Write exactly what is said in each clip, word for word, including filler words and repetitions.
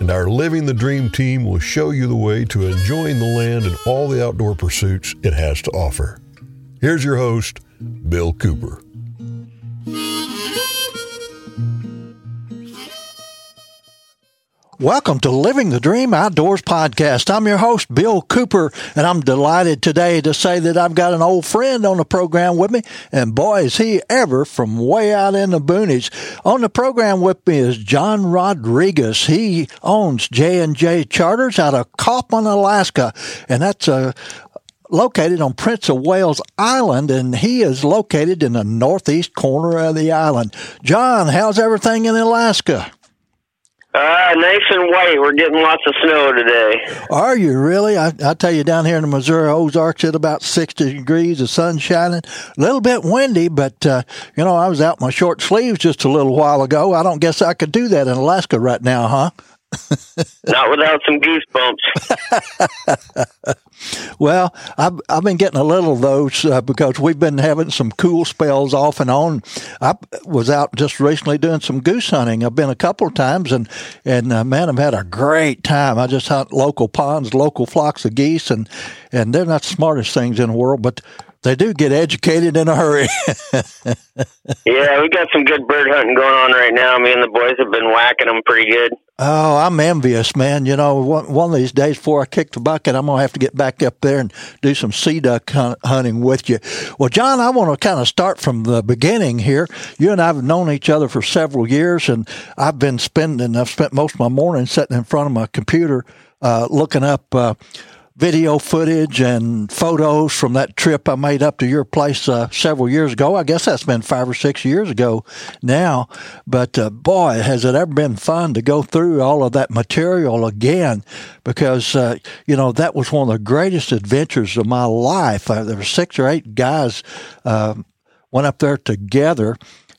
And our Living the Dream team will show you the way to enjoying the land and all the outdoor pursuits it has to offer. Here's your host, Bill Cooper. Welcome to Living the Dream Outdoors Podcast. I'm your host, Bill Cooper, and I'm delighted today to say that I've got an old friend on the program with me, and boy, is he ever from way out in the boonies. On the program with me is John Rodriguez. He owns J and J Charters out of Kaupin, Alaska, and that's a located on Prince of Wales Island, and he is located in the northeast corner of the island. John, how's everything in Alaska? Uh, nice and white. We're getting lots of snow today. Are you really? I, I tell you, down here in the Missouri Ozarks, it's about sixty degrees, the sun's shining. A little bit windy, but, uh, you know, I was out in my short sleeves just a little while ago. I don't guess I could do that in Alaska right now, huh? Not without some goosebumps. Well, I've, I've been getting a little of those uh, because we've been having some cool spells off and on. I was out just recently doing some goose hunting. I've been a couple of times, and, and uh, man, I've had a great time. I just hunt local ponds, local flocks of geese, and, and they're not the smartest things in the world, but they do get educated in a hurry. Yeah, we got some good bird hunting going on right now. Me and the boys have been whacking them pretty good. Oh, I'm envious, man. You know, one, one of these days before I kick the bucket, I'm going to have to get back up there and do some sea duck hunt, hunting with you. Well, John, I want to kind of start from the beginning here. You and I have known each other for several years, and I've been spending, I've spent most of my morning sitting in front of my computer uh, looking up uh, video footage and photos from that trip I made up to your place uh, several years ago. I guess that's been five or six years ago now. But uh, boy, has it ever been fun to go through all of that material again, because, uh, you know, that was one of the greatest adventures of my life. Uh, there were six or eight guys uh, went up there together.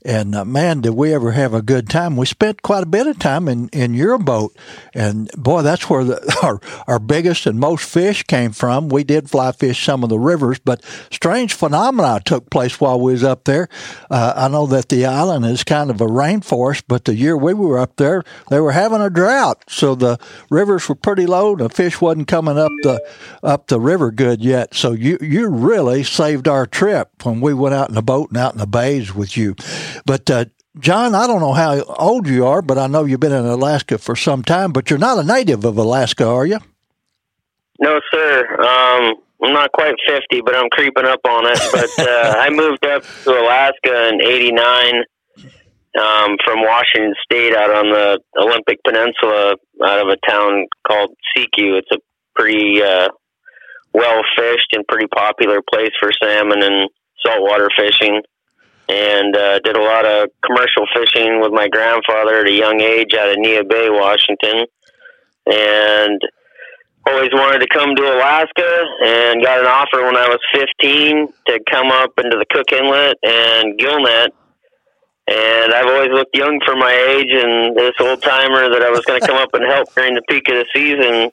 And, uh, man, did we ever have a good time. We spent quite a bit of time in, in your boat. And, boy, that's where the, our, our biggest and most fish came from. We did fly fish some of the rivers, but strange phenomena took place while we was up there. Uh, I know that the island is kind of a rainforest, but the year we were up there, they were having a drought. So the rivers were pretty low, and the fish wasn't coming up the up the river good yet. So you, you really saved our trip when we went out in the boat and out in the bays with you. But, uh, John, I don't know how old you are, but I know you've been in Alaska for some time, but you're not a native of Alaska, are you? No, sir. Um, I'm not quite fifty, but I'm creeping up on it. But uh, I moved up to Alaska in eighty-nine um, from Washington State out on the Olympic Peninsula out of a town called Sekiu. It's a pretty uh, well-fished and pretty popular place for salmon and saltwater fishing. And uh, did a lot of commercial fishing with my grandfather at a young age out of Neah Bay, Washington. And always wanted to come to Alaska, and got an offer when I was fifteen to come up into the Cook Inlet and gillnet. And I've always looked young for my age, and this old-timer that I was going to come up and help during the peak of the season,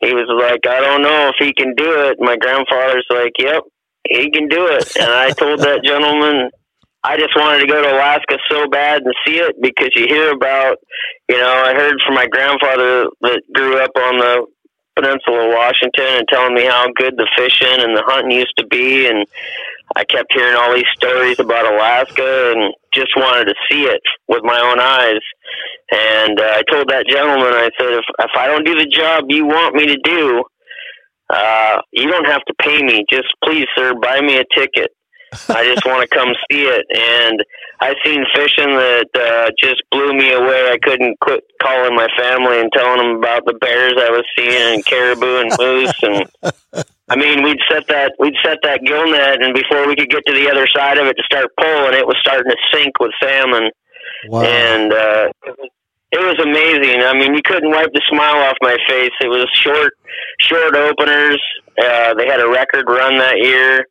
he was like, I don't know if he can do it. My grandfather's like, yep, he can do it. And I told that gentleman, I just wanted to go to Alaska so bad and see it, because you hear about, you know, I heard from my grandfather that grew up on the peninsula of Washington and telling me how good the fishing and the hunting used to be. And I kept hearing all these stories about Alaska and just wanted to see it with my own eyes. And uh, I told that gentleman, I said, if, if I don't do the job you want me to do, uh, you don't have to pay me. Just please, sir, buy me a ticket. I just want to come see it. And I seen fishing that uh, just blew me away. I couldn't quit calling my family and telling them about the bears I was seeing and caribou and moose. And I mean, we'd set that we'd set that gill net, and before we could get to the other side of it to start pulling, it was starting to sink with salmon. Wow. And uh, It was amazing. I mean, you couldn't wipe the smile off my face. It was short, short openers. Uh, they had a record run that year.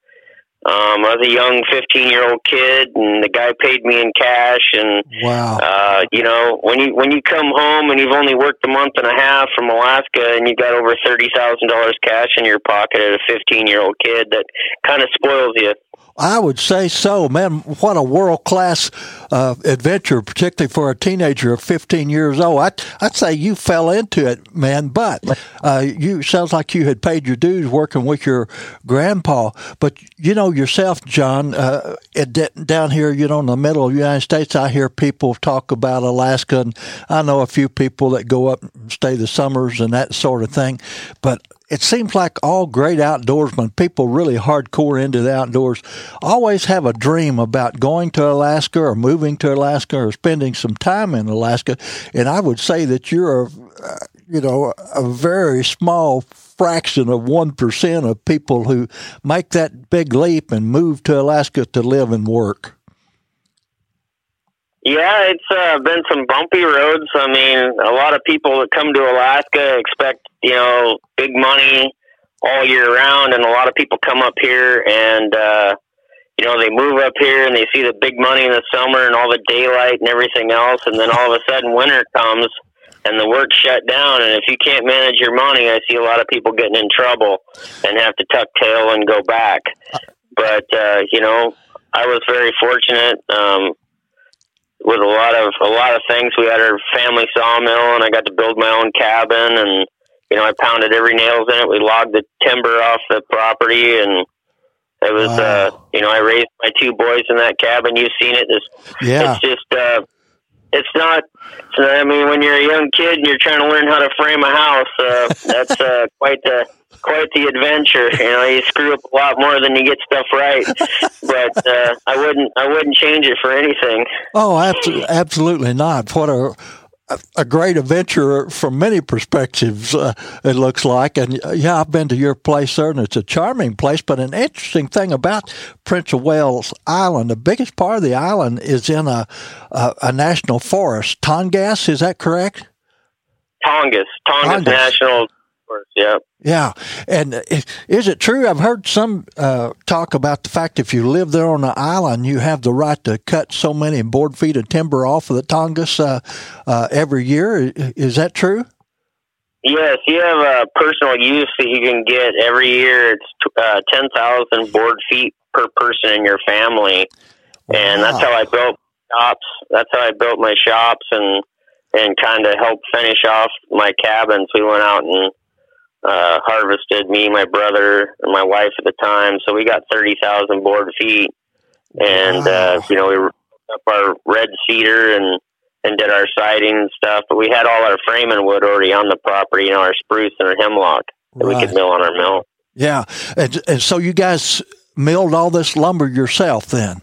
Um, I was a young fifteen-year-old kid, and the guy paid me in cash. And wow. uh, you know, when you when you come home and you've only worked a month and a half from Alaska, and you've got over thirty thousand dollars cash in your pocket as a fifteen-year-old kid, that kind of spoils you. I would say so, man. What a world-class uh, adventure, particularly for a teenager of fifteen years old. I, I'd say you fell into it, man. But uh, you sounds like you had paid your dues working with your grandpa. But you know yourself, John, uh, it, down here, you know, in the middle of the United States, I hear people talk about Alaska, and I know a few people that go up and stay the summers and that sort of thing. But it seems like all great outdoorsmen, people really hardcore into the outdoors, always have a dream about going to Alaska or moving to Alaska or spending some time in Alaska. And I would say that you're, a, you know, a very small fraction of one percent of people who make that big leap and move to Alaska to live and work. Yeah, it's uh, been some bumpy roads. I mean, a lot of people that come to Alaska expect, you know, big money all year round, and a lot of people come up here and, uh, you know, they move up here and they see the big money in the summer and all the daylight and everything else, and then all of a sudden winter comes and the work's shut down, and if you can't manage your money, I see a lot of people getting in trouble and have to tuck tail and go back. But, uh, you know, I was very fortunate. Um, with a lot of a lot of things. We had our family sawmill, and I got to build my own cabin, and, you know, I pounded every nails in it. We logged the timber off the property, and it was, wow. uh, you know, I raised my two boys in that cabin. You've seen it. It's, yeah. it's just, uh, it's not, it's not, I mean, when you're a young kid and you're trying to learn how to frame a house, uh, that's uh, quite the, quite the adventure. You know, you screw up a lot more than you get stuff right, but uh, I wouldn't I wouldn't change it for anything. Oh, absolutely not. What a a great adventure from many perspectives, uh, it looks like. And yeah, I've been to your place, sir, and it's a charming place. But an interesting thing about Prince of Wales Island, the biggest part of the island is in a a, a national forest. Tongass, is that correct? Tongass. Tongass National Forest, yeah. Yeah. And is it true? I've heard some uh, talk about the fact if you live there on the island, you have the right to cut so many board feet of timber off of the Tongass uh, uh, every year. Is that true? Yes. You have a uh, personal use that you can get every year. It's uh, ten thousand board feet per person in your family. Wow. And that's how I built shops. That's how I built my shops and, and kind of helped finish off my cabins. We went out and Uh, harvested, me, my brother, and my wife at the time. So we got thirty thousand board feet. And, wow. uh, you know, we ripped up our red cedar and, and did our siding and stuff. But we had all our framing wood already on the property, you know, our spruce and our hemlock that right. we could mill on our mill. Yeah. And, and so you guys milled all this lumber yourself then?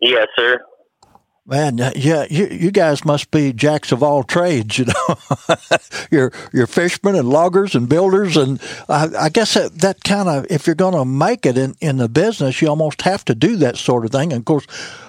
Yes, sir. Man, yeah, you, you guys must be jacks of all trades, you know. you're, you're fishermen and loggers and builders, and I, I guess that, that kind of, if you're going to make it in, in the business, you almost have to do that sort of thing. And, of course,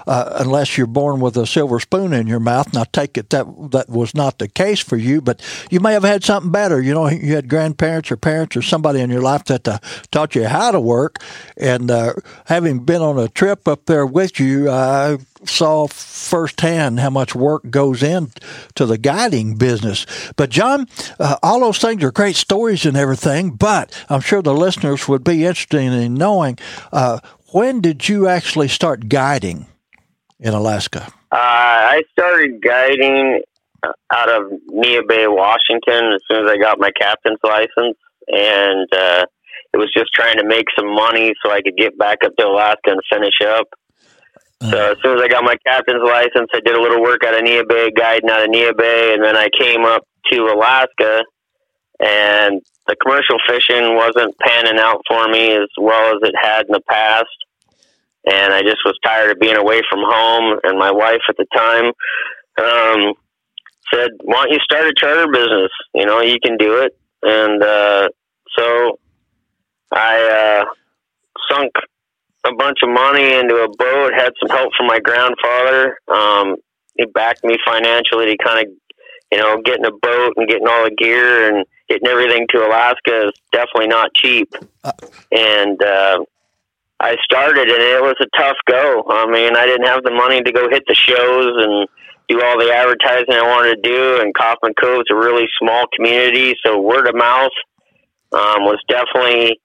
uh, unless you're born with a silver spoon in your mouth, and I take it that that was not the case for you, but you may have had something better. You know, you had grandparents or parents or somebody in your life that uh, taught you how to work, and uh, having been on a trip up there with you, I saw firsthand how much work goes into the guiding business. But, John, uh, all those things are great stories and everything, but I'm sure the listeners would be interested in knowing, uh, when did you actually start guiding in Alaska? Uh, I started guiding out of Neah Bay, Washington, as soon as I got my captain's license, and uh, it was just trying to make some money so I could get back up to Alaska and finish up. So as soon as I got my captain's license, I did a little work out of Neah Bay, guiding out of Neah Bay, and then I came up to Alaska, and the commercial fishing wasn't panning out for me as well as it had in the past, and I just was tired of being away from home, and my wife at the time um, said, why don't you start a charter business? You know, you can do it. And uh, so I uh, sunk a bunch of money into a boat, had some help from my grandfather. Um, he backed me financially to kind of you know, getting a boat and getting all the gear and getting everything to Alaska is definitely not cheap. Uh, and uh, I started, and it was a tough go. I mean, I didn't have the money to go hit the shows and do all the advertising I wanted to do. And Coffman Cove is a really small community, so word of mouth um, was definitely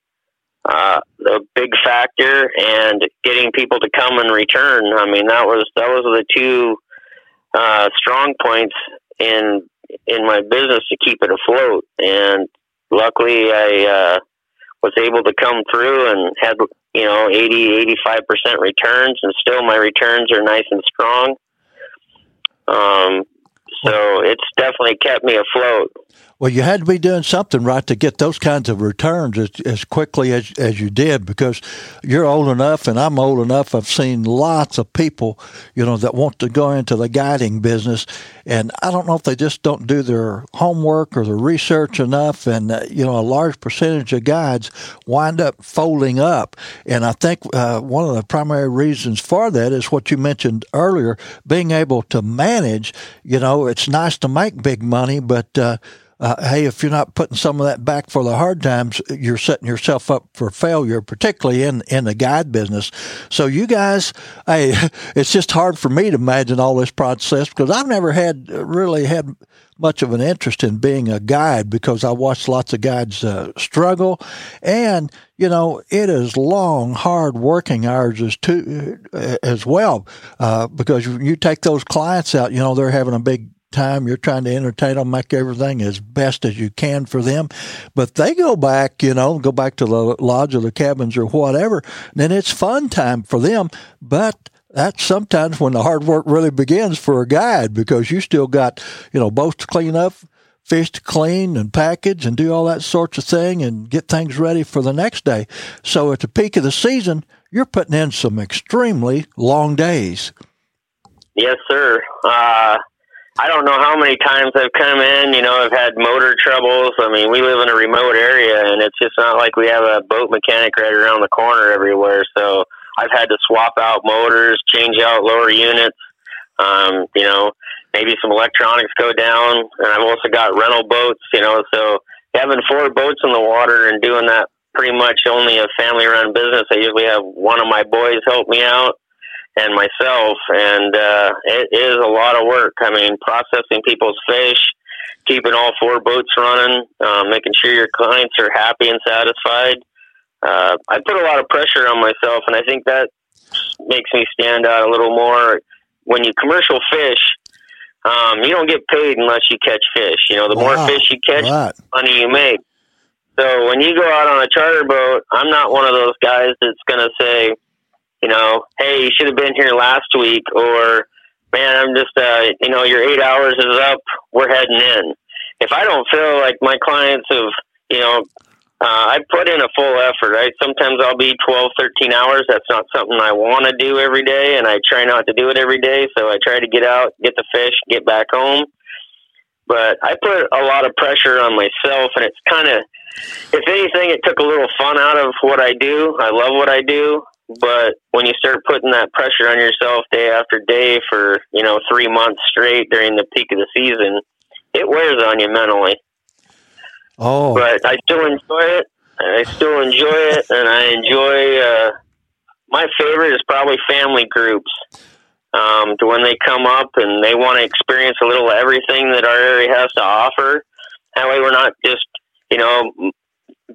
uh, a big factor, and getting people to come and return. I mean, that was that was the two uh, strong points in in my business to keep it afloat. And luckily, I uh, was able to come through and had, you know, eighty, eighty-five percent returns, and still my returns are nice and strong. Um, so it's definitely kept me afloat. Well, you had to be doing something right to get those kinds of returns as, as quickly as, as you did, because you're old enough and I'm old enough. I've seen lots of people, you know, that want to go into the guiding business, and I don't know if they just don't do their homework or their research enough. And, uh, you know, a large percentage of guides wind up folding up. And I think uh, one of the primary reasons for that is what you mentioned earlier, being able to manage. You know, it's nice to make big money, but, uh, Uh, hey, if you're not putting some of that back for the hard times, you're setting yourself up for failure, particularly in, in the guide business. So you guys, hey, it's just hard for me to imagine all this process, because I've never had really had much of an interest in being a guide, because I watched lots of guides uh, struggle. And, you know, it is long, hard working hours as, too, as well, uh, because you take those clients out, you know, they're having a big time, you're trying to entertain them, make everything as best as you can for them, but they go back, you know, go back to the lodge or the cabins or whatever, then it's fun time for them. But that's sometimes when the hard work really begins for a guide, because you still got, you know, boats to clean up, fish to clean and package and do all that sorts of thing and get things ready for the next day. So at the peak of the season, you're putting in some extremely long days. Yes, sir. Uh, I don't know how many times I've come in, you know, I've had motor troubles. I mean, we live in a remote area, and it's just not like we have a boat mechanic right around the corner everywhere. So I've had to swap out motors, change out lower units, um, you know, maybe some electronics go down. And I've also got rental boats, you know, so having four boats in the water and doing that pretty much only a family-run business. I usually have one of my boys help me out, and myself, and uh, it is a lot of work. I mean, processing people's fish, keeping all four boats running, uh, making sure your clients are happy and satisfied. Uh, I put a lot of pressure on myself, and I think that makes me stand out a little more. When you commercial fish, um, you don't get paid unless you catch fish. You know, the wow. more fish you catch, wow. the money you make. So when you go out on a charter boat, I'm not one of those guys that's going to say, you know, hey, you should have been here last week, or, man, I'm just, uh, you know, your eight hours is up, we're heading in. If I don't feel like my clients have, you know, uh, I put in a full effort, right? Sometimes I'll be twelve, thirteen hours. That's not something I want to do every day, and I try not to do it every day, so I try to get out, get the fish, get back home. But I put a lot of pressure on myself, and it's kind of, if anything, it took a little fun out of what I do. I love what I do. But when you start putting that pressure on yourself day after day for, you know, three months straight during the peak of the season, it wears on you mentally. Oh, but I still enjoy it. I still enjoy it. And I enjoy, uh, my favorite is probably family groups. Um, to when they come up and they want to experience a little of everything that our area has to offer. That way we're not just, you know,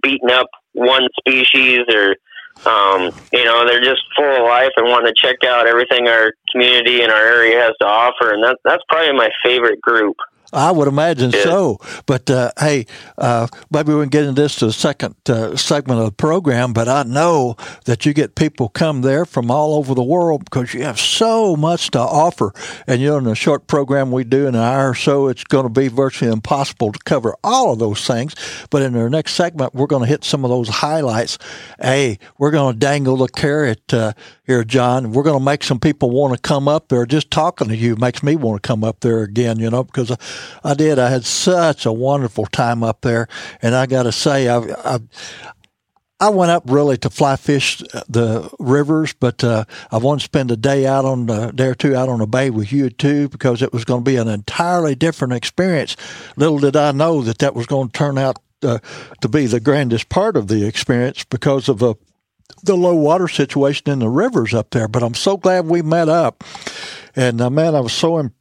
beating up one species, or, Um, you know, they're just full of life and wanting to check out everything our community and our area has to offer. And that, that's probably my favorite group. I would imagine yeah. so. But, uh, hey, uh, maybe we can get into this to the second uh, segment of the program, but I know that you get people come there from all over the world, because you have so much to offer. And, you know, in a short program we do in an hour or so, it's going to be virtually impossible to cover all of those things. But in our next segment, we're going to hit some of those highlights. Hey, we're going to dangle the carrot uh, here, John. We're going to make some people want to come up there. Just talking to you makes me want to come up there again, you know, because I, I did. I had such a wonderful time up there, and I got to say, I, I, I went up really to fly fish the rivers, but uh, I wanted to spend a day out on the, day or two out on the bay with you too, because it was going to be an entirely different experience. Little did I know that that was going to turn out uh, to be the grandest part of the experience because of a, the low water situation in the rivers up there. But I'm so glad we met up. And uh, man, I was so impressed.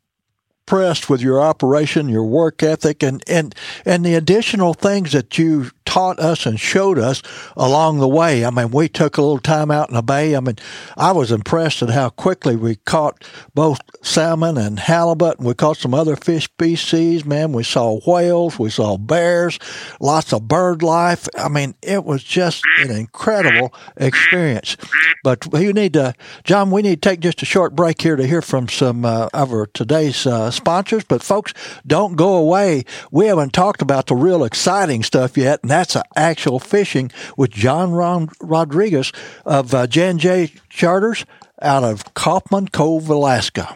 impressed with your operation, your work ethic, and, and, and the additional things that you taught us and showed us along the way. I mean, we took a little time out in the bay. I mean, I was impressed at how quickly we caught both salmon and halibut, and we caught some other fish species. Man, we saw whales, we saw bears, lots of bird life. I mean, it was just an incredible experience. But you need to, John, we need to take just a short break here to hear from some uh, of our today's uh, sponsors. But folks, don't go away. We haven't talked about the real exciting stuff yet, and that's actual fishing with John Rodriguez of uh, J and J Charters out of Coffman Cove, Alaska.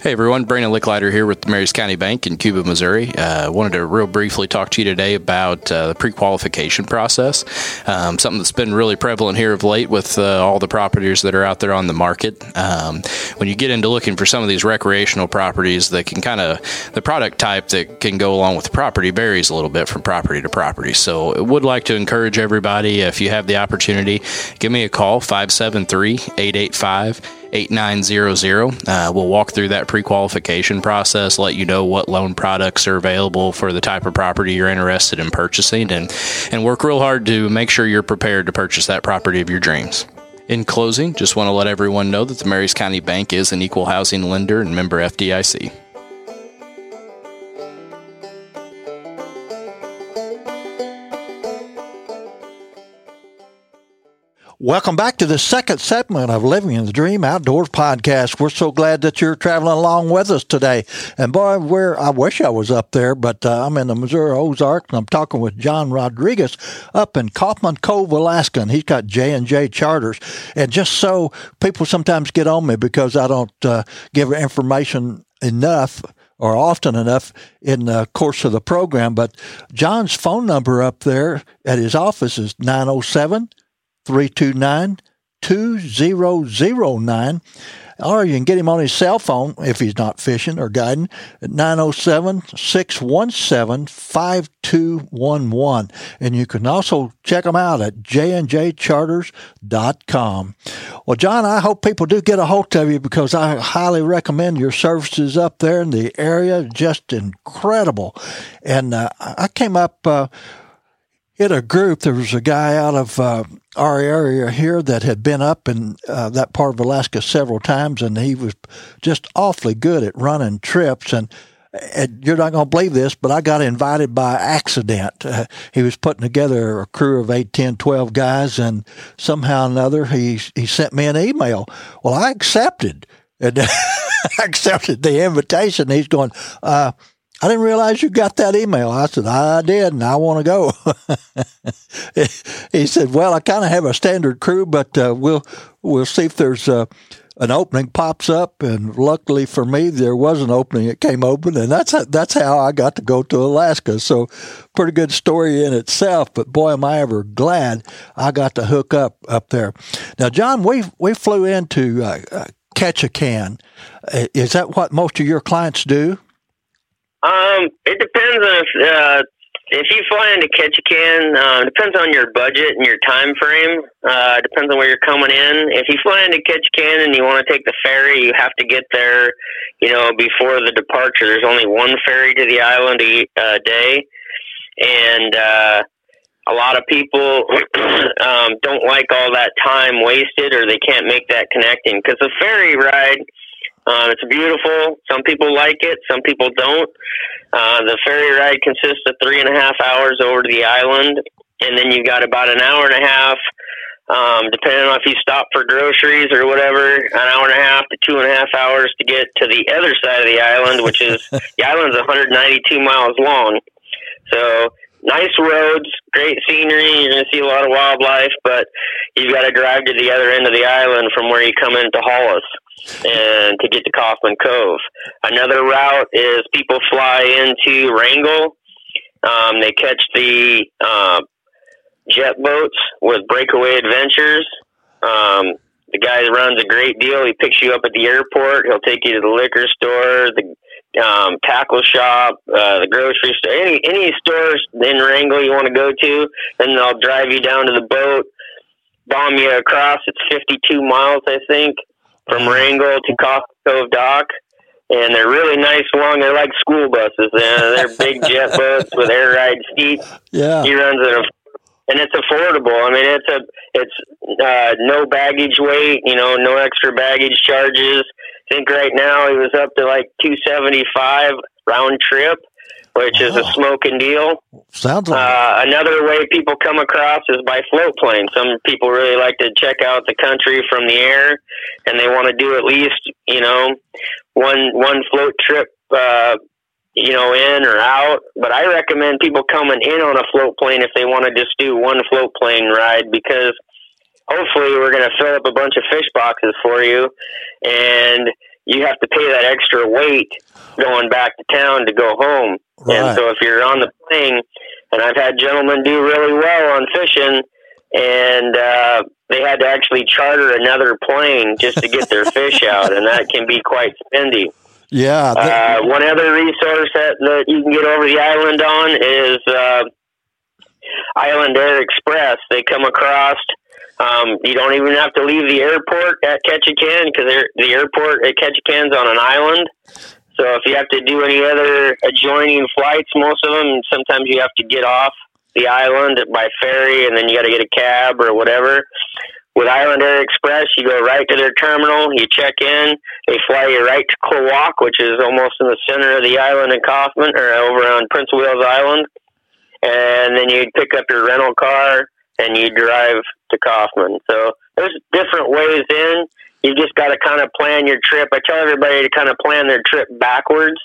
Hey everyone, Brandon Licklider here with Mary's County Bank in Cuba, Missouri. I uh, wanted to real briefly talk to you today about uh, the pre-qualification process, um, something that's been really prevalent here of late with uh, all the properties that are out there on the market. Um, when you get into looking for some of these recreational properties, that can kind of, the product type that can go along with the property varies a little bit from property to property. So I would like to encourage everybody, if you have the opportunity, give me a call, five seven three, eight eight five, eight nine zero zero. Uh, we'll walk through that pre-qualification process, let you know what loan products are available for the type of property you're interested in purchasing, and, and work real hard to make sure you're prepared to purchase that property of your dreams. In closing, just want to let everyone know that the Mary's County Bank is an equal housing lender and member F D I C. Welcome back to the second segment of Living in the Dream Outdoors podcast. We're so glad that you're traveling along with us today. And boy, we're, I wish I was up there, but uh, I'm in the Missouri Ozarks, and I'm talking with John Rodriguez up in Coffman Cove, Alaska, and he's got J and J Charters. And just so people sometimes get on me because I don't uh, give information enough or often enough in the course of the program, but John's phone number up there at his office is nine oh seven, three two nine, two zero zero nine, or you can get him on his cell phone if he's not fishing or guiding at nine oh seven, six one seven, five two one one. And you can also check them out at j n j charters dot com. Well, John, I hope people do get a hold of you because I highly recommend your services up there in the area. Just incredible. And uh, I came up uh, in a group. There was a guy out of Uh, our area here that had been up in uh, that part of Alaska several times, and he was just awfully good at running trips. And, and you're not going to believe this, but I got invited by accident. Uh, he was putting together a crew of eight, ten, twelve guys, and somehow or another he, he sent me an email. Well, I accepted. And I accepted the invitation. He's going, uh, I didn't realize you got that email. I said, I did, and I want to go. He said, well, I kind of have a standard crew, but uh, we'll we'll see if there's uh, an opening pops up. And luckily for me, there was an opening. It came open, and that's that's how I got to go to Alaska. So pretty good story in itself, but boy, am I ever glad I got to hook up up there. Now, John, we, we flew into uh, uh, Ketchikan. Is that what most of your clients do? Um, it depends on if, uh, if you fly into Ketchikan, uh, depends on your budget and your time frame. Uh, depends on where you're coming in. If you fly into Ketchikan and you want to take the ferry, you have to get there, you know, before the departure. There's only one ferry to the island a uh, day. And, uh, a lot of people um, don't like all that time wasted, or they can't make that connecting because the ferry ride, Uh, it's beautiful. Some people like it. Some people don't. Uh, the ferry ride consists of three and a half hours over to the island, and then you've got about an hour and a half, um, depending on if you stop for groceries or whatever, an hour and a half to two and a half hours to get to the other side of the island, which is, the island's one hundred ninety-two miles long. So nice roads, great scenery. You're going to see a lot of wildlife, but you've got to drive to the other end of the island from where you come into Hollis and to get to Coffman Cove. Another route is people fly into Wrangell. Um, they catch the uh, jet boats with Breakaway Adventures. Um, the guy runs a great deal. He picks you up at the airport. He'll take you to the liquor store, the um, tackle shop, uh, the grocery store, any any stores in Wrangell you want to go to. Then they'll drive you down to the boat, bomb you across. It's fifty-two miles, I think, from Wrangell to Coffman Cove Dock. And they're really nice long. They're like school buses. Uh, they're big jet boats with air ride seats. Yeah. He runs it, and it's affordable. I mean, it's a it's uh, no baggage weight. You know, no extra baggage charges. I think right now he was up to like two seventy five round trip, which wow. is a smoking deal. Sounds like uh, another way people come across is by float plane. Some people really like to check out the country from the air, and they want to do at least you know. one one float trip, uh, you know, in or out. But I recommend people coming in on a float plane if they want to just do one float plane ride, because hopefully we're going to fill up a bunch of fish boxes for you, and you have to pay that extra weight going back to town to go home. Right. And so if you're on the plane, and I've had gentlemen do really well on fishing, and uh, they had to actually charter another plane just to get their fish out, and that can be quite spendy. Yeah. That, uh, one other resource that, that you can get over the island on is uh, Island Air Express. They come across. Um, you don't even have to leave the airport at Ketchikan, because the airport at Ketchikan's on an island. So if you have to do any other adjoining flights, most of them, sometimes you have to get off the island by ferry, and then you got to get a cab or whatever. With Island Air Express, you go right to their terminal, you check in, they fly you right to Kowak, which is almost in the center of the island in Kaufman, or over on Prince of Wales Island, and then you pick up your rental car and you drive to Kaufman. So there's different ways in. You just got to kind of plan your trip. I tell everybody to kind of plan their trip backwards.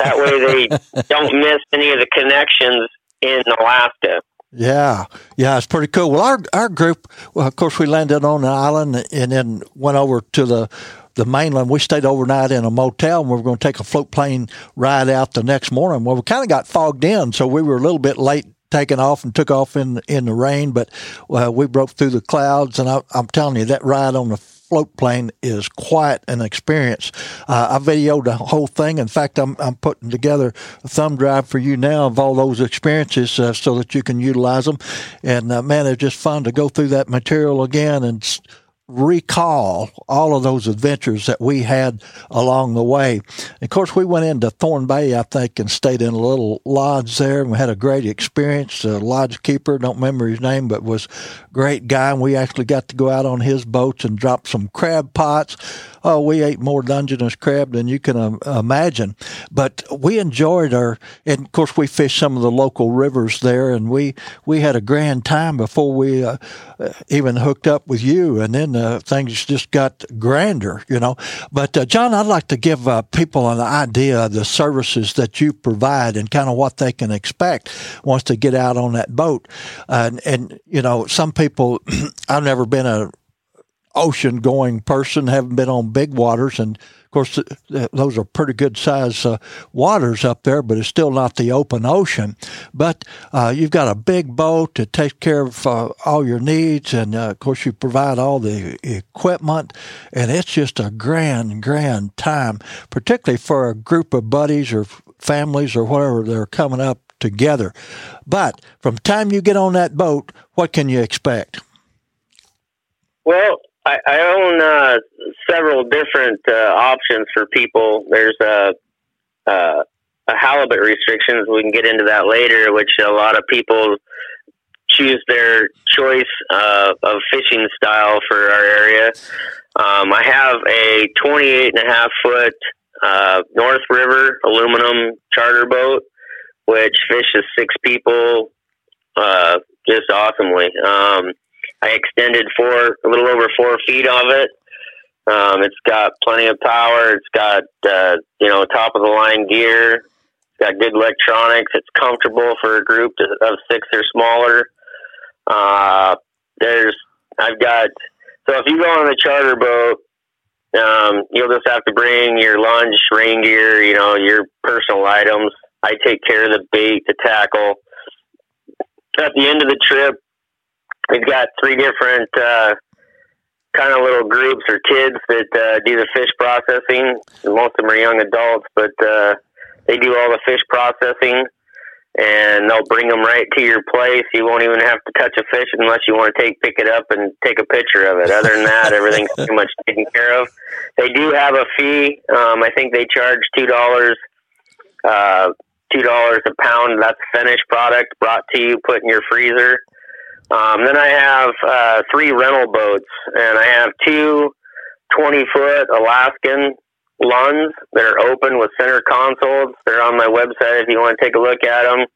That way they don't miss any of the connections in Alaska. Yeah, yeah, it's pretty cool. Well, our our group, well, of course, we landed on an island and then went over to the, the mainland. We stayed overnight in a motel, and we were going to take a float plane ride out the next morning. Well, we kind of got fogged in, so we were a little bit late taking off and took off in, in the rain, but uh, we broke through the clouds, and I, I'm telling you, that ride on the float plane is quite an experience. Uh, I videoed the whole thing. In fact, I'm I'm putting together a thumb drive for you now of all those experiences uh, so that you can utilize them. And uh, man, it's just fun to go through that material again and st- recall all of those adventures that we had along the way. And of course, we went into Thorn Bay, I think, and stayed in a little lodge there, and we had a great experience. The lodge keeper, don't remember his name, but was a great guy, and we actually got to go out on his boats and drop some crab pots. Oh, we ate more Dungeness crab than you can um, imagine. But we enjoyed our, and of course, we fished some of the local rivers there, and we, we had a grand time before we uh, even hooked up with you. And then uh, things just got grander, you know. But, uh, John, I'd like to give uh, people an idea of the services that you provide and kind of what they can expect once they get out on that boat. Uh, and, and, you know, some people, I've never been a, ocean going person, haven't been on big waters, and of course th- th- those are pretty good size uh, waters up there, but it's still not the open ocean. But uh, you've got a big boat to take care of uh, all your needs, and uh, of course you provide all the equipment, and it's just a grand grand time, particularly for a group of buddies or families or whatever they're coming up together. But from the time you get on that boat, what can you expect? Well, I, I own uh, several different uh, options for people. There's a, uh, a halibut restrictions. We can get into that later, which a lot of people choose their choice uh, of fishing style for our area. Um, I have a twenty-eight and a half foot uh, North River aluminum charter boat, which fishes six people uh, just awesomely. Um, I extended four, a little over four feet of it. Um, it's got plenty of power. It's got, uh, you know, top of the line gear. It's got good electronics. It's comfortable for a group of six or smaller. Uh, there's, I've got, so if you go on a charter boat, um, you'll just have to bring your lunch, rain gear, you know, your personal items. I take care of the bait, the tackle. At the end of the trip, we've got three different, uh, kind of little groups or kids that, uh, do the fish processing. Most of them are young adults, but, uh, they do all the fish processing, and they'll bring them right to your place. You won't even have to touch a fish unless you want to take pick it up and take a picture of it. Other than that, everything's pretty much taken care of. They do have a fee. Um, I think they charge two dollars, uh, two dollars a pound. That's finished product brought to you, put in your freezer. Um, then I have uh, three rental boats, and I have two twenty-foot Alaskan Luns that are open with center consoles. They're on my website if you want to take a look at them.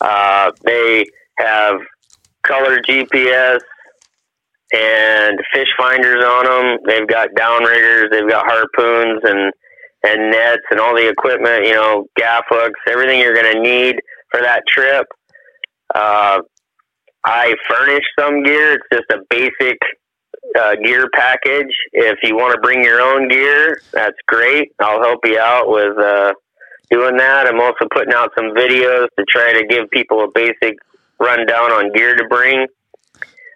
Uh, they have color G P S and fish finders on them. They've got downriggers, they've got harpoons and, and nets and all the equipment, you know, gaff hooks, everything you're going to need for that trip. Uh, I furnish some gear. It's just a basic Uh, gear package. If you want to bring your own gear, that's great. I'll help you out with uh, doing that. I'm also putting out some videos to try to give people a basic rundown on gear to bring.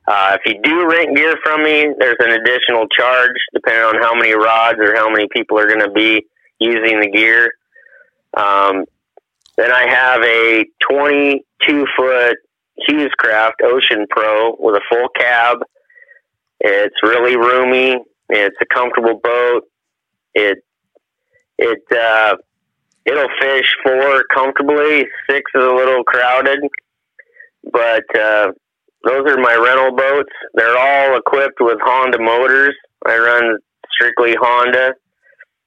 Uh, if you do rent gear from me, there's an additional charge depending on how many rods or how many people are going to be using the gear. Um, then I have a twenty-two foot Hughescraft Ocean Pro with a full cab. It's really roomy. It's a comfortable boat. It it uh, it'll fish four comfortably. Six is a little crowded, but uh, those are my rental boats. They're all equipped with Honda motors. I run strictly Honda,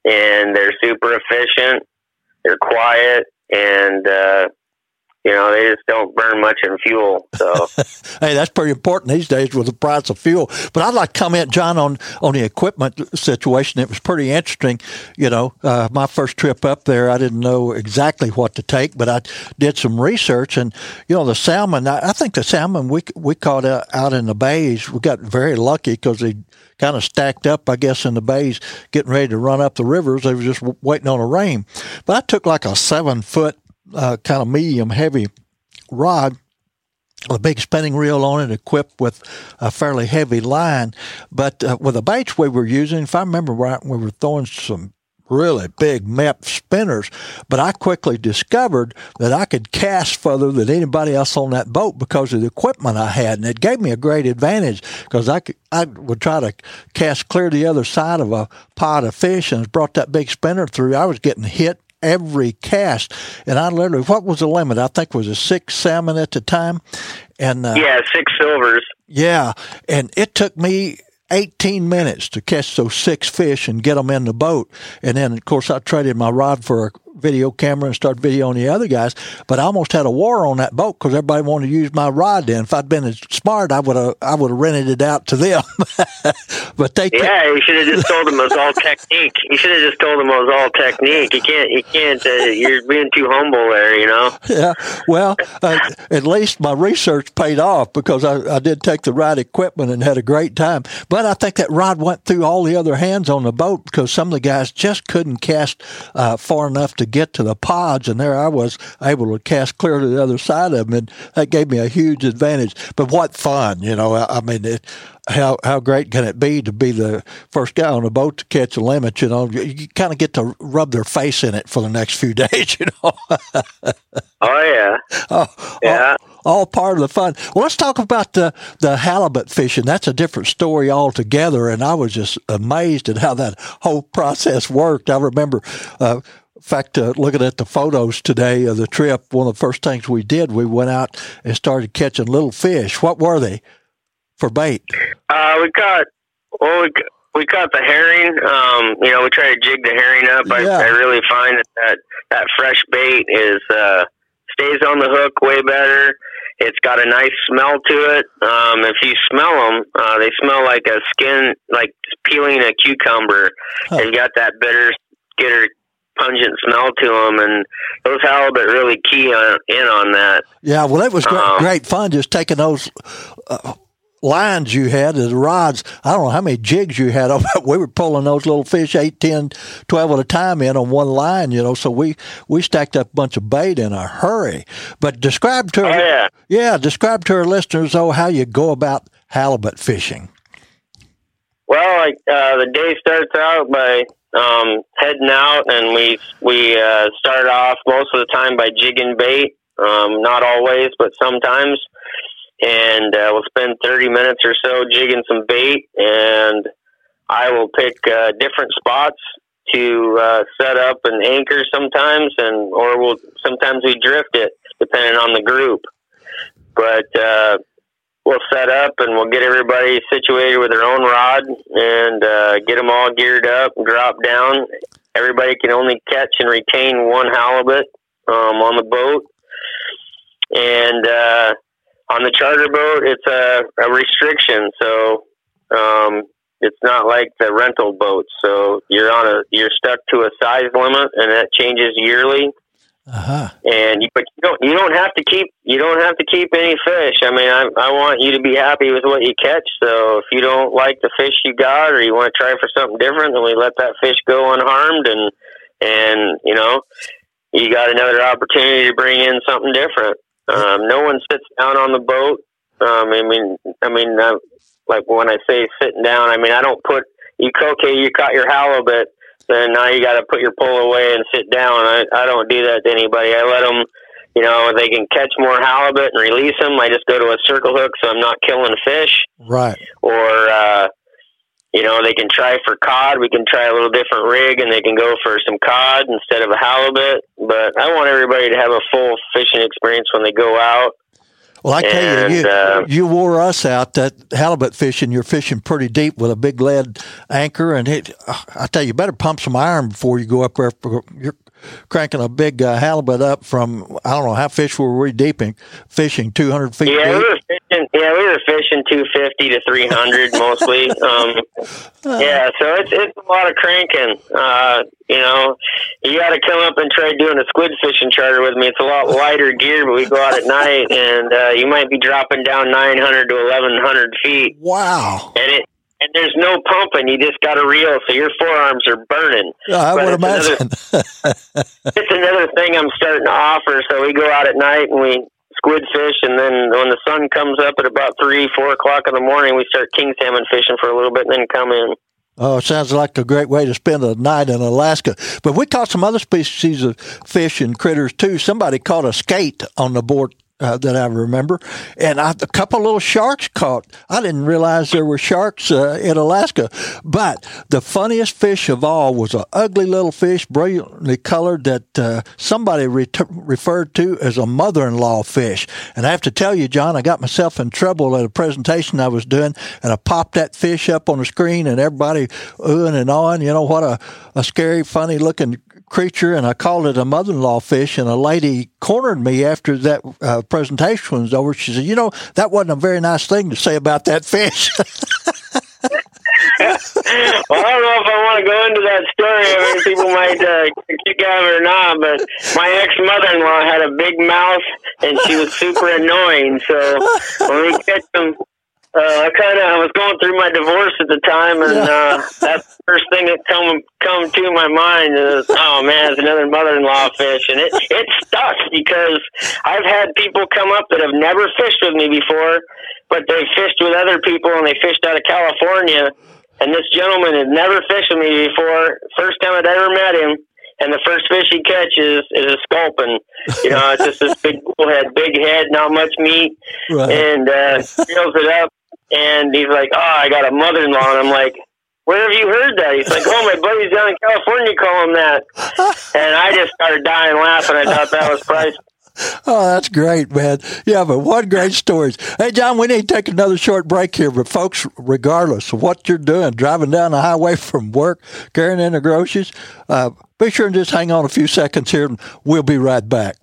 and they're super efficient. They're quiet, and uh, you know, they just don't burn much in fuel. So, hey, that's pretty important these days with the price of fuel. But I'd like to comment, John, on, on the equipment situation. It was pretty interesting. You know, uh, my first trip up there, I didn't know exactly what to take, but I did some research. And, you know, the salmon, I, I think the salmon we we caught out in the bays, we got very lucky because they kind of stacked up, I guess, in the bays, getting ready to run up the rivers. They were just waiting on a rain. But I took like a seven-foot Uh, kind of medium heavy rod, a big spinning reel on it, equipped with a fairly heavy line. But uh, with the baits we were using, if I remember right, we were throwing some really big M E P spinners. But I quickly discovered that I could cast further than anybody else on that boat because of the equipment I had. And it gave me a great advantage because I, could, I would try to cast clear the other side of a pod of fish and brought that big spinner through. I was getting hit every cast, and I literally, what was the limit? I think it was a six salmon at the time, and uh, yeah, six silvers. Yeah, and it took me eighteen minutes to catch those six fish and get them in the boat. And then, of course, I traded my rod for a video camera and started videoing the other guys. But I almost had a war on that boat because everybody wanted to use my rod. Then, if I'd been as smart, I would have I would have rented it out to them. But they yeah, t- you should have just told them it was all technique. You should have just told them it was all technique. You can't you can't uh, you're being too humble there, you know. Yeah, well, uh, at least my research paid off because I, I did take the right equipment and had a great time. But I think that rod went through all the other hands on the boat because some of the guys just couldn't cast uh, far enough to get to the pods, and there I was able to cast clear to the other side of them, and that gave me a huge advantage. But what fun, you know. I, I mean, it, how how great can it be to be the first guy on a boat to catch a limit, you know. You, you kind of get to rub their face in it for the next few days, you know. Oh, yeah. Oh, yeah. All, all part of the fun. Well, let's talk about the, the halibut fishing. That's a different story altogether, and I was just amazed at how that whole process worked. I remember uh, In fact, uh, looking at the photos today of the trip, one of the first things we did, we went out and started catching little fish. What were they for bait? Uh, we caught well, we, we caught the herring. Um, you know, we try to jig the herring up. Yeah. I, I really find that, that that fresh bait is uh, stays on the hook way better. It's got a nice smell to it. Um, if you smell them, uh, they smell like a skin, like peeling a cucumber. Huh. They've got that bitter, bitter pungent smell to them, and those halibut really key on, in on that. Yeah, well, it was great, um, great fun just taking those uh, lines you had, the rods. I don't know how many jigs you had. We were pulling those little fish, eight, ten, twelve at a time in on one line, you know, so we, we stacked up a bunch of bait in a hurry. But describe to, oh, our, yeah. Yeah, describe to our listeners, though, how you go about halibut fishing. Well, like, uh, the day starts out by um, heading out, and we we uh, start off most of the time by jigging bait. Um, not always, but sometimes. And uh, we'll spend thirty minutes or so jigging some bait, and I will pick uh, different spots to uh, set up an anchor sometimes, and or we'll sometimes we drift it depending on the group. But uh, we'll set up and we'll get everybody situated with their own rod and uh, get them all geared up and drop down. Everybody can only catch and retain one halibut um, on the boat. And uh, on the charter boat, it's a, a restriction. So um, it's not like the rental boats. So you're on a, you're stuck to a size limit, and that changes yearly. Uh-huh. And you, but you don't you don't have to keep you don't have to keep any fish. I mean, I I want you to be happy with what you catch. So if you don't like the fish you got, or you want to try for something different, then we let that fish go unharmed, and and you know, you got another opportunity to bring in something different. Um, no one sits down on the boat. Um, I mean, I mean, uh, like when I say sitting down, I mean I don't put you. Okay, you caught your halibut. Then now you got to put your pole away and sit down. I, I don't do that to anybody. I let them, you know, they can catch more halibut and release them. I just go to a circle hook, so I'm not killing fish. Right. Or, uh, you know, they can try for cod. We can try a little different rig, and they can go for some cod instead of a halibut. But I want everybody to have a full fishing experience when they go out. Well, I tell and, you, you, uh, you wore us out that halibut fishing. You're fishing pretty deep with a big lead anchor, and it, I tell you, you better pump some iron before you go up there. You're cranking a big uh, halibut up from, I don't know how fish were we deep in fishing, two hundred feet. Yeah, deep? We were fishing, yeah, we were fishing two fifty to three hundred mostly. Um, yeah, so it's it's a lot of cranking. Uh, you know, you got to come up and try doing a squid fishing charter with me. It's a lot lighter gear, but we go out at night, and uh, you might be dropping down nine hundred to eleven hundred feet. Wow. And it. And there's no pumping. You just got a reel, so your forearms are burning. Yeah, I but would it's imagine. Another, it's another thing I'm starting to offer. So we go out at night and we squid fish, and then when the sun comes up at about three, four o'clock in the morning, we start king salmon fishing for a little bit, and then come in. Oh, sounds like a great way to spend a night in Alaska. But we caught some other species of fish and critters too. Somebody caught a skate on the board. Uh, that I remember, and I, a couple little sharks caught. I didn't realize there were sharks uh, in Alaska, but the funniest fish of all was an ugly little fish, brilliantly colored, that uh, somebody re- referred to as a mother-in-law fish. And I have to tell you, John, I got myself in trouble at a presentation I was doing, and I popped that fish up on the screen, and everybody oohing and ahhing. You know, what a, a scary, funny-looking creature, and I called it a mother-in-law fish, and a lady cornered me after that uh, presentation was over. She said, you know, that wasn't a very nice thing to say about that fish. Well, I don't know if I want to go into that story. I mean, people might uh, kick out of it or not, but my ex-mother-in-law had a big mouth, and she was super annoying, so when we catch them, Uh, I kind of I was going through my divorce at the time, and uh, that's the first thing that come come to my mind is, oh man, it's another mother-in-law fish, and it it stuck because I've had people come up that have never fished with me before, but they fished with other people, and they fished out of California, and this gentleman had never fished with me before. First time I'd ever met him. And the first fish he catches is a sculpin. You know, it's just this big bull head, big head, not much meat, right. And uh, fills it up. And he's like, oh, I got a mother-in-law. And I'm like, where have you heard that? He's like, oh, my buddies down in California call him that. And I just started dying laughing. I thought that was priceless. Oh, that's great, man. Yeah, but what great stories. Hey, John, we need to take another short break here. But, folks, regardless of what you're doing, driving down the highway from work, carrying in the groceries, uh, be sure and just hang on a few seconds here, and we'll be right back.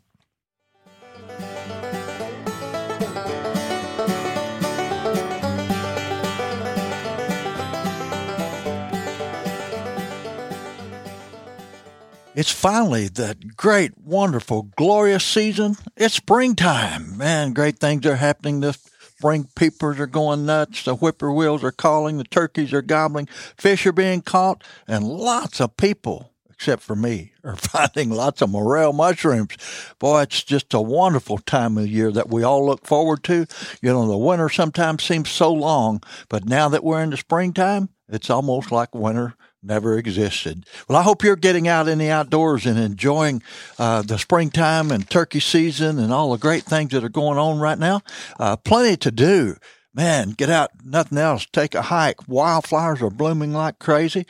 It's finally the great, wonderful, glorious season. It's springtime. Man, great things are happening this spring. Peepers are going nuts. The whippoorwills are calling. The turkeys are gobbling. Fish are being caught. And lots of people, except for me, are finding lots of morel mushrooms. Boy, it's just a wonderful time of year that we all look forward to. You know, the winter sometimes seems so long, but now that we're in the springtime, it's almost like winter never existed. Well, I hope you're getting out in the outdoors and enjoying uh, the springtime and turkey season and all the great things that are going on right now. Uh, plenty to do. Man, get out, nothing else. Take a hike. Wildflowers are blooming like crazy.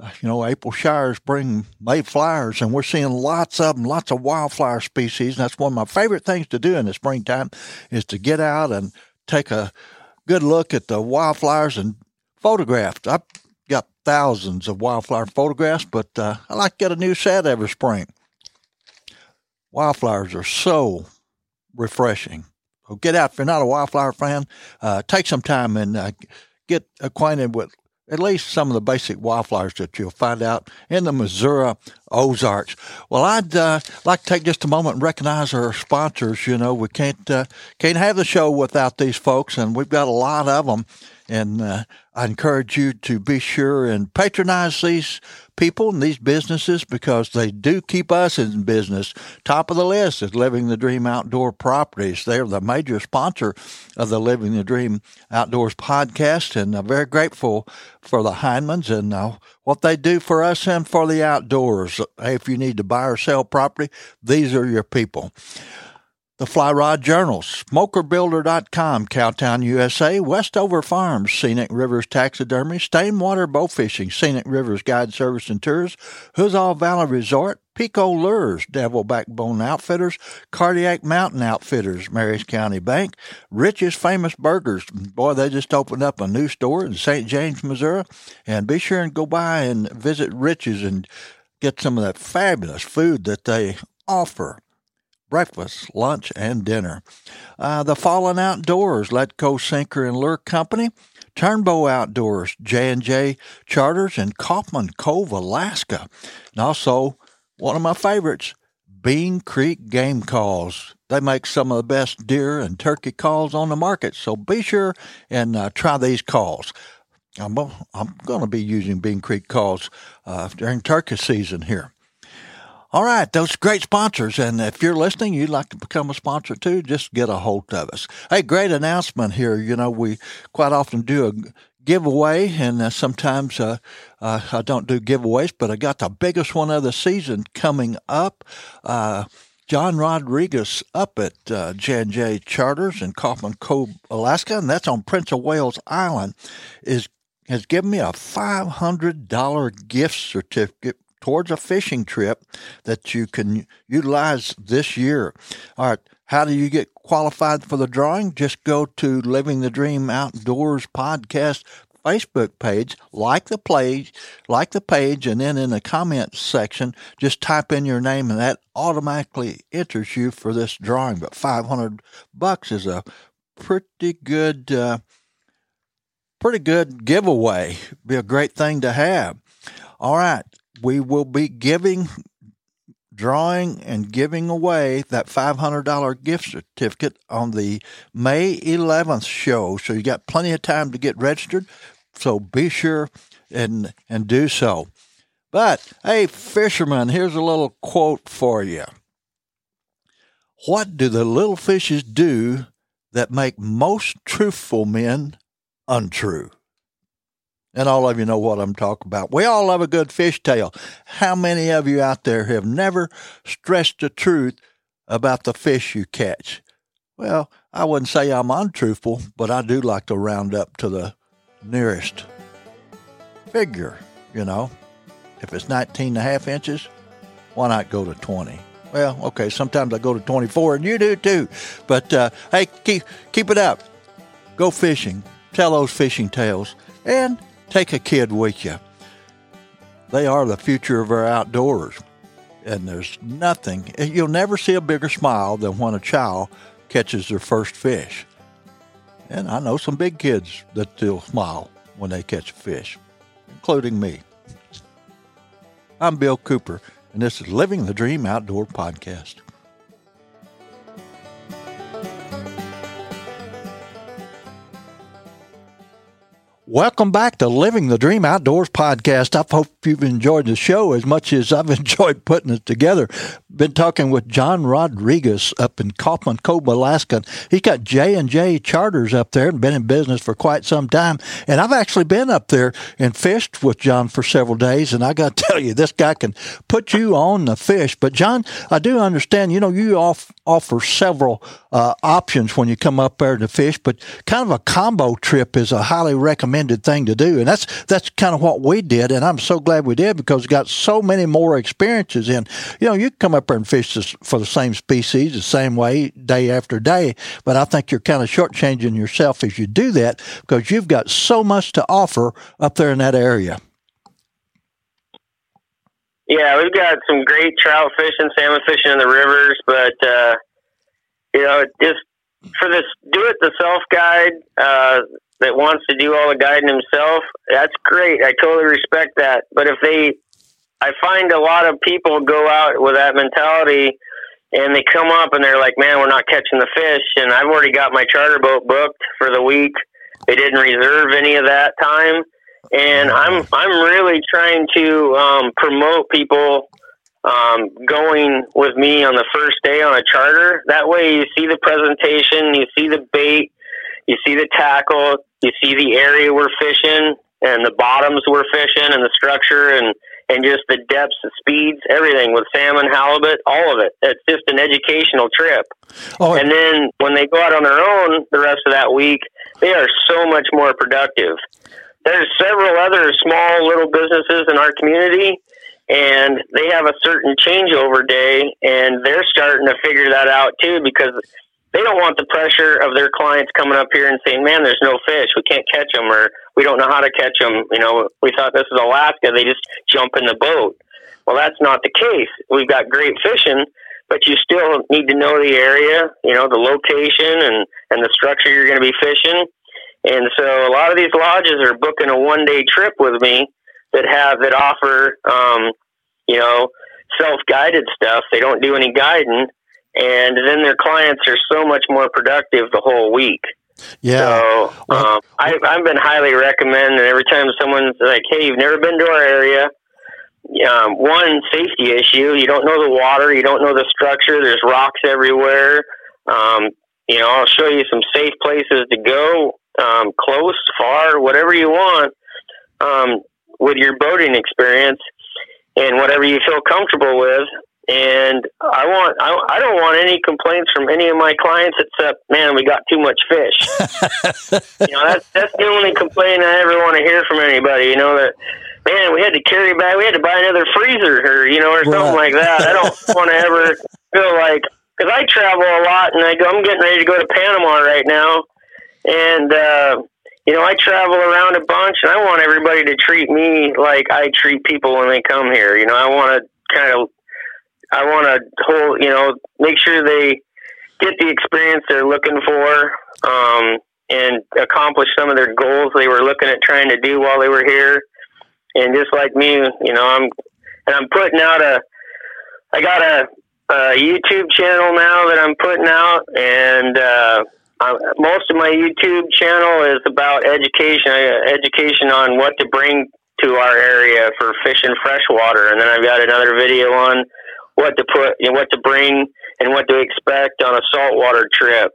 Uh, you know, April showers bring May flowers, and we're seeing lots of them, lots of wildflower species. And that's one of my favorite things to do in the springtime is to get out and take a good look at the wildflowers and photographs. I got thousands of wildflower photographs, but uh, I like to get a new set every spring. Wildflowers are so refreshing. So get out. If you're not a wildflower fan, uh, take some time and uh, get acquainted with at least some of the basic wildflowers that you'll find out in the Missouri Ozarks. Well, I'd uh, like to take just a moment and recognize our sponsors. You know, we can't uh, can't have the show without these folks, and we've got a lot of them. And uh, I encourage you to be sure and patronize these people and these businesses because they do keep us in business. Top of the list is Living the Dream Outdoor Properties. They're the major sponsor of the Living the Dream Outdoors podcast, and I'm very grateful for the Hindmans and uh, what they do for us and for the outdoors. If you need to buy or sell property, these are your people. The Fly Rod Journal, smoker builder dot com, Cowtown, U S A, Westover Farms, Scenic Rivers Taxidermy, Stainwater Bow Fishing, Scenic Rivers Guide Service and Tours, Huzzah Valley Resort, Pico Lures, Devil Backbone Outfitters, Cardiac Mountain Outfitters, Mary's County Bank, Rich's Famous Burgers. Boy, they just opened up a new store in Saint James, Missouri. And be sure and go by and visit Rich's and get some of that fabulous food that they offer. Breakfast, lunch, and dinner. Uh, the Fallen Outdoors, Letco Sinker and Lure Company, Turnbow Outdoors, J and J Charters, and Coffman Cove, Alaska. And also, one of my favorites, Bean Creek Game Calls. They make some of the best deer and turkey calls on the market, so be sure and uh, try these calls. I'm, I'm going to be using Bean Creek calls uh, during turkey season here. All right, those great sponsors, and if you're listening, you'd like to become a sponsor too, just get a hold of us. Hey, great announcement here. You know, we quite often do a giveaway, and uh, sometimes uh, uh, I don't do giveaways, but I got the biggest one of the season coming up. Uh, John Rodriguez up at uh, J and J Charters in Coffman Cove, Alaska, and that's on Prince of Wales Island, is has given me a five hundred dollars gift certificate towards a fishing trip that you can utilize this year. All right, how do you get qualified for the drawing? Just go to Living the Dream Outdoors podcast Facebook page, like the page, like the page, and then in the comments section, just type in your name, and that automatically enters you for this drawing. But five hundred bucks is a pretty good, uh, pretty good giveaway. Be a great thing to have. All right. We will be giving, drawing, and giving away that five hundred dollars gift certificate on the May eleventh show. So you got plenty of time to get registered. So be sure and and do so. But, hey, fisherman, here's a little quote for you. What do the little fishes do that make most truthful men untrue? And all of you know what I'm talking about. We all love a good fish tale. How many of you out there have never stressed the truth about the fish you catch? Well, I wouldn't say I'm untruthful, but I do like to round up to the nearest figure, you know. If it's nineteen and a half inches, why not go to twenty? Well, okay, sometimes I go to twenty-four, and you do too. But, uh, hey, keep, keep it up. Go fishing. Tell those fishing tales. And take a kid with you. They are the future of our outdoors. And there's nothing, you'll never see a bigger smile than when a child catches their first fish. And I know some big kids that still smile when they catch a fish, including me. I'm Bill Cooper, and this is Living the Dream Outdoor Podcast. Welcome back to Living the Dream Outdoors Podcast. I hope you've enjoyed the show as much as I've enjoyed putting it together. Been talking with John Rodriguez up in Coffman Cove, Alaska. He's got J and J Charters up there and been in business for quite some time. And I've actually been up there and fished with John for several days. And I got to tell you, this guy can put you on the fish. But John, I do understand, you know, you off, offer several uh, options when you come up there to fish, but kind of a combo trip is a highly recommended thing to do, and that's that's kind of what we did, and I'm so glad we did because we got so many more experiences in. You know, you can come up there and fish this for the same species the same way day after day, but I think you're kind of shortchanging yourself as you do that because you've got so much to offer up there in that area. Yeah, we've got some great trout fishing, salmon fishing in the rivers, but uh, you know, just for this do-it-yourself guide uh, that wants to do all the guiding himself, that's great. I totally respect that. But if they, I find a lot of people go out with that mentality and they come up and they're like, man, we're not catching the fish. And I've already got my charter boat booked for the week. They didn't reserve any of that time. And I'm, I'm really trying to um, promote people um, going with me on the first day on a charter. That way you see the presentation, you see the bait, you see the tackle, you see the area we're fishing and the bottoms we're fishing and the structure and, and just the depths, the speeds, everything with salmon, halibut, all of it. It's just an educational trip. Oh. And then when they go out on their own the rest of that week, they are so much more productive. There's several other small little businesses in our community, and they have a certain changeover day, and they're starting to figure that out too because they don't want the pressure of their clients coming up here and saying, man, there's no fish. We can't catch them, or we don't know how to catch them. You know, we thought this is Alaska. They just jump in the boat. Well, that's not the case. We've got great fishing, but you still need to know the area, you know, the location and, and the structure you're going to be fishing. And so a lot of these lodges are booking a one day trip with me that have, that offer, um, you know, self-guided stuff. They don't do any guiding. And then their clients are so much more productive the whole week. Yeah. So um, I, I've been highly recommended. Every time someone's like, hey, you've never been to our area. Um, one, safety issue. You don't know the water. You don't know the structure. There's rocks everywhere. Um, you know, I'll show you some safe places to go, um, close, far, whatever you want um, with your boating experience and whatever you feel comfortable with. And I want, I, I don't want any complaints from any of my clients except, man, we got too much fish. You know, that's, that's the only complaint I ever want to hear from anybody, you know, that, man, we had to carry back, we had to buy another freezer or, you know, or something right. like that. I don't want to ever feel like, because I travel a lot and I go, I'm getting ready to go to Panama right now. And, uh, you know, I travel around a bunch and I want everybody to treat me like I treat people when they come here. You know, I want to kind of, I want to hold, you know, make sure they get the experience they're looking for um, and accomplish some of their goals they were looking at trying to do while they were here. And just like me, you know, I'm and I'm putting out a, I got a, a YouTube channel now that I'm putting out, and uh, I, most of my YouTube channel is about education, education on what to bring to our area for fishing freshwater, and then I've got another video on what to put and you know, what to bring and what to expect on a saltwater trip.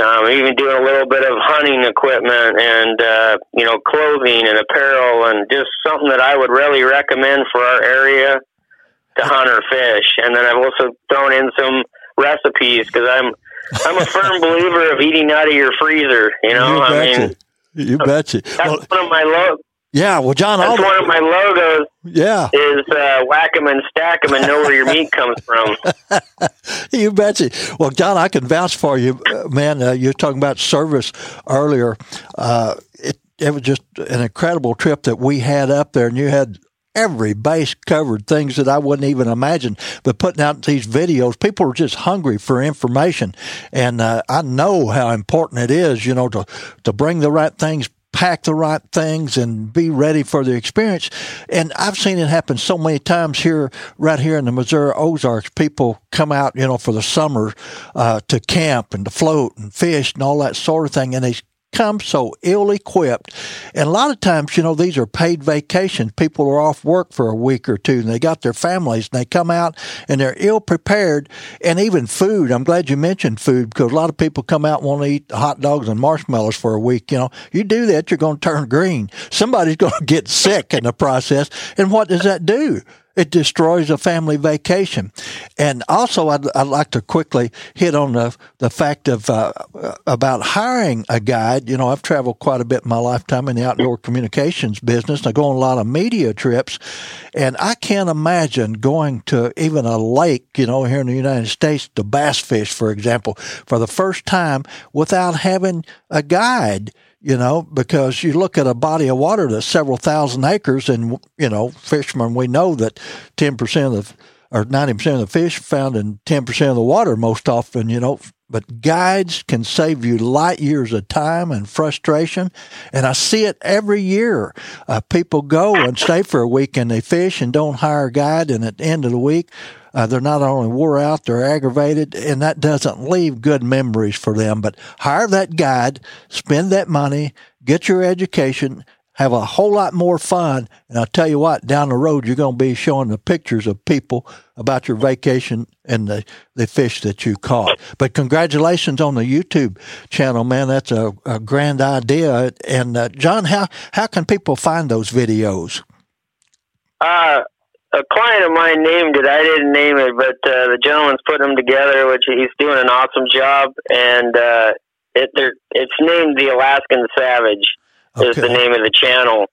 Um, even doing a little bit of hunting equipment and, uh, you know, clothing and apparel and just something that I would really recommend for our area to hunt or fish. And then I've also thrown in some recipes because I'm, I'm a firm believer of eating out of your freezer. You know, you I mean, you, you betcha. That's well, one of my love. Yeah, well, John, that's I'll... one of my logos. Yeah, is uh, whack them and stack them and know where your meat comes from. You betcha. Well, John, I can vouch for you, man. Uh, you were talking about service earlier. Uh, it it was just an incredible trip that we had up there, and you had every base covered, things that I wouldn't even imagine. But putting out these videos, people are just hungry for information, and uh, I know how important it is, you know, to to bring the right things pack the right things and be ready for the experience. And I've seen it happen so many times here, right here in the Missouri Ozarks. People come out, you know, for the summer uh, to camp and to float and fish and all that sort of thing, and they come so ill-equipped. And a lot of times, you know, these are paid vacations. People are off work for a week or two, and they got their families, and they come out, and they're ill-prepared. And even food, I'm glad you mentioned food, because a lot of people come out and want to eat hot dogs and marshmallows for a week. You know, you do that, you're going to turn green. Somebody's going to get sick in the process. And what does that do? It destroys a family vacation. And also, I'd, I'd like to quickly hit on the, the fact of uh, about hiring a guide. You know, I've traveled quite a bit in my lifetime in the outdoor communications business. I go on a lot of media trips, and I can't imagine going to even a lake, you know, here in the United States, to bass fish, for example, for the first time without having a guide. You know, because you look at a body of water that's several thousand acres, and, you know, fishermen, we know that ten percent of, or ninety percent of the fish found in ten percent of the water most often, you know. But guides can save you light years of time and frustration. And I see it every year. Uh, people go and stay for a week and they fish and don't hire a guide. And at the end of the week, uh, they're not only wore out, they're aggravated. And that doesn't leave good memories for them. But hire that guide, spend that money, get your education, have a whole lot more fun. And I'll tell you what, down the road, you're going to be showing the pictures of people about your vacation and the, the fish that you caught. But congratulations on the YouTube channel, man. That's a, a grand idea. And, uh, John, how, how can people find those videos? Uh, a client of mine named it. I didn't name it, but uh, the gentleman's putting them together, which he's doing an awesome job. And uh, it, it's named The Alaskan Savage. Okay. Is the name of the channel.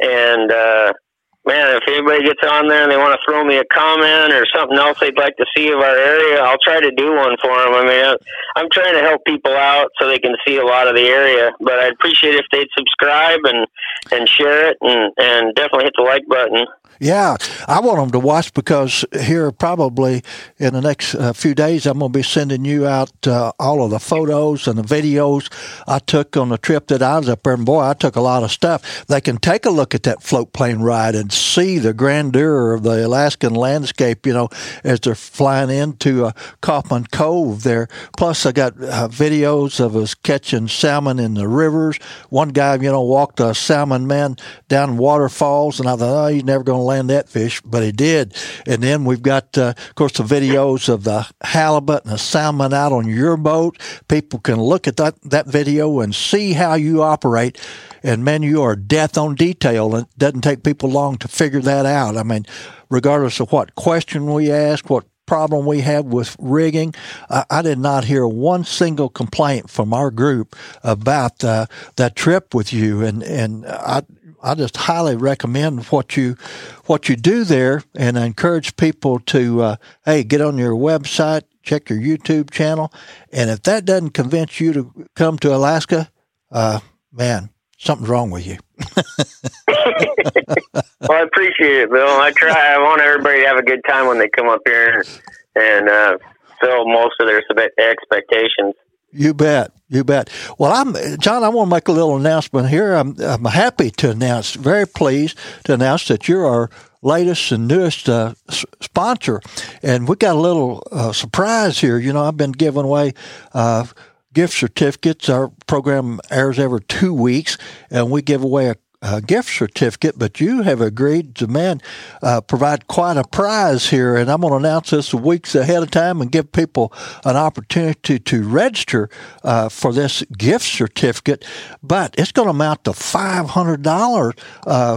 And, uh, man, if anybody gets on there and they want to throw me a comment or something else they'd like to see of our area, I'll try to do one for them. I mean, I'm trying to help people out so they can see a lot of the area, but I'd appreciate if they'd subscribe and, and share it, and, and definitely hit the like button. Yeah, I want them to watch, because here probably in the next uh, few days, I'm going to be sending you out uh, all of the photos and the videos I took on the trip that I was up there. And boy, I took a lot of stuff. They can take a look at that float plane ride and see the grandeur of the Alaskan landscape, you know, as they're flying into uh, Coffman Cove there. Plus, I got uh, videos of us catching salmon in the rivers. One guy, you know, walked a salmon man down waterfalls, and I thought, oh, he's never going to land that fish, but he did. And then we've got, uh, of course, the videos of the halibut and the salmon out on your boat. People can look at that, that video and see how you operate. And, man, you are death on detail. It doesn't take people long to figure that out. I mean, regardless of what question we ask, what problem we have with rigging, uh, I did not hear one single complaint from our group about uh, that trip with you. And, and I I just highly recommend what you what you do there, and I encourage people to, uh, hey, get on your website, check your YouTube channel, and if that doesn't convince you to come to Alaska, uh, man, something's wrong with you. Well, I appreciate it, Bill. I try. I want everybody to have a good time when they come up here and uh, fill most of their expectations. You bet. You bet. Well, I'm John, I want to make a little announcement here. I'm, I'm happy to announce, very pleased to announce that you're our latest and newest uh, s- sponsor. And we got a little uh, surprise here. You know, I've been giving away uh, gift certificates. Our program airs every two weeks, and we give away a A gift certificate, but you have agreed to, man, uh, provide quite a prize here, and I'm going to announce this weeks ahead of time and give people an opportunity to register uh, for this gift certificate. But it's going to amount to five hundred dollars uh,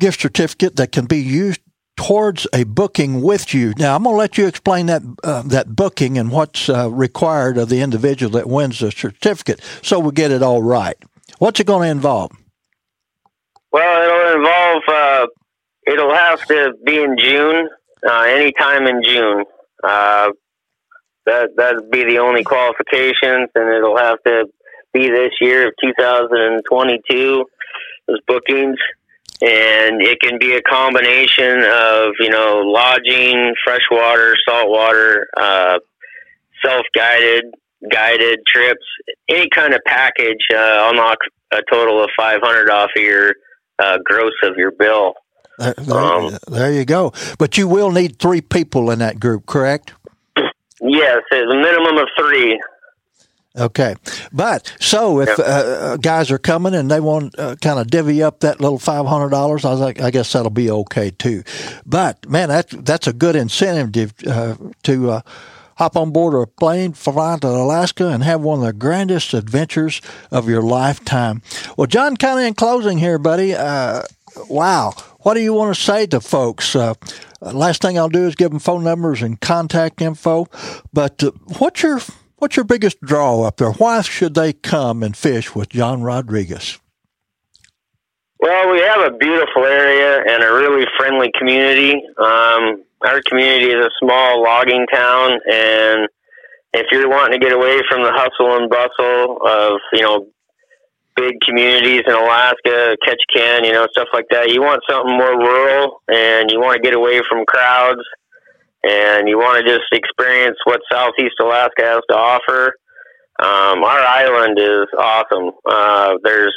gift certificate that can be used towards a booking with you. Now, I'm going to let you explain that uh, that booking and what's uh, required of the individual that wins the certificate, so we get it all right. What's it going to involve? Well, it'll involve, uh, it'll have to be in June, uh, anytime in June. Uh, that, that'd be the only qualifications, and it'll have to be this year of two thousand twenty-two, those bookings. And it can be a combination of, you know, lodging, freshwater, saltwater, uh, self-guided, guided trips, any kind of package, uh, unlock a total of five hundred dollars off of your uh, gross of your bill. There, there, um, there you go. But you will need three people in that group, correct? Yes, it's a minimum of three. Okay. But so if yeah. uh, guys are coming and they want to uh, kind of divvy up that little five hundred dollars, I was like, I guess that'll be okay too. But, man, that, that's a good incentive uh, to uh, hop on board a plane, fly to Alaska, and have one of the grandest adventures of your lifetime. Well, John, kind of in closing here, buddy, uh, wow. What do you want to say to folks? Uh, last thing I'll do is give them phone numbers and contact info. But uh, what's your what's your biggest draw up there? Why should they come and fish with John Rodriguez? Well, we have a beautiful area and a really friendly community. Um, our community is a small logging town, and if you're wanting to get away from the hustle and bustle of, you know, big communities in Alaska, Ketchikan, you know, stuff like that. You want something more rural, and you want to get away from crowds, and you want to just experience what Southeast Alaska has to offer. Um, our island is awesome. Uh, there's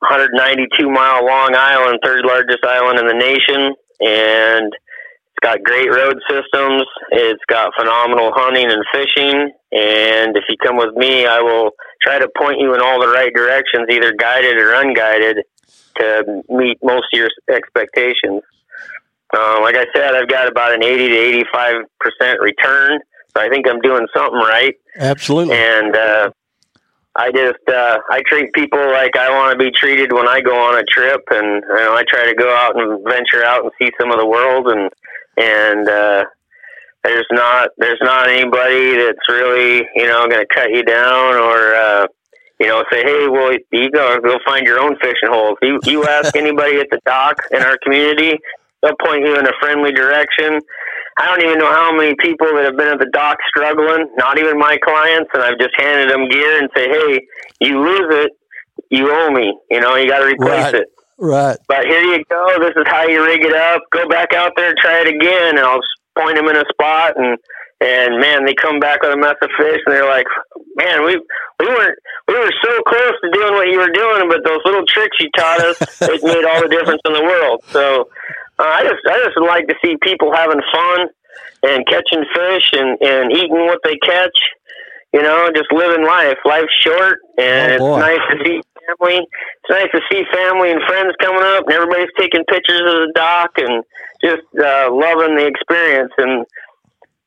one hundred ninety-two mile long island, third largest island in the nation, and it's got great road systems. It's got phenomenal hunting and fishing, and if you come with me, I will try to point you in all the right directions, either guided or unguided, to meet most of your expectations. Uh, like I said, I've got about an eighty to eighty-five percent return, so I think I'm doing something right. Absolutely. And uh, I just uh, I treat people like I want to be treated when I go on a trip, and you know, I try to go out and venture out and see some of the world, and and uh, There's not there's not anybody that's really, you know, going to cut you down or, uh, you know, say, hey, well, you go, go find your own fishing holes. You, you ask anybody at the dock in our community, they'll point you in a friendly direction. I don't even know how many people that have been at the dock struggling, not even my clients, and I've just handed them gear and say, hey, you lose it, you owe me. You know, you got to replace right. it. Right. But here you go. This is how you rig it up. Go back out there and try it again, and I'll point them in a spot, and and man, they come back with a mess of fish, and they're like, man, we we weren't we were so close to doing what you were doing, but those little tricks you taught us, it made all the difference in the world. So uh, I just I just like to see people having fun and catching fish and and eating what they catch, you know, just living life. Life's short, and oh, it's nice to see family. It's nice to see family and friends coming up, and everybody's taking pictures of the dock and just uh, loving the experience, and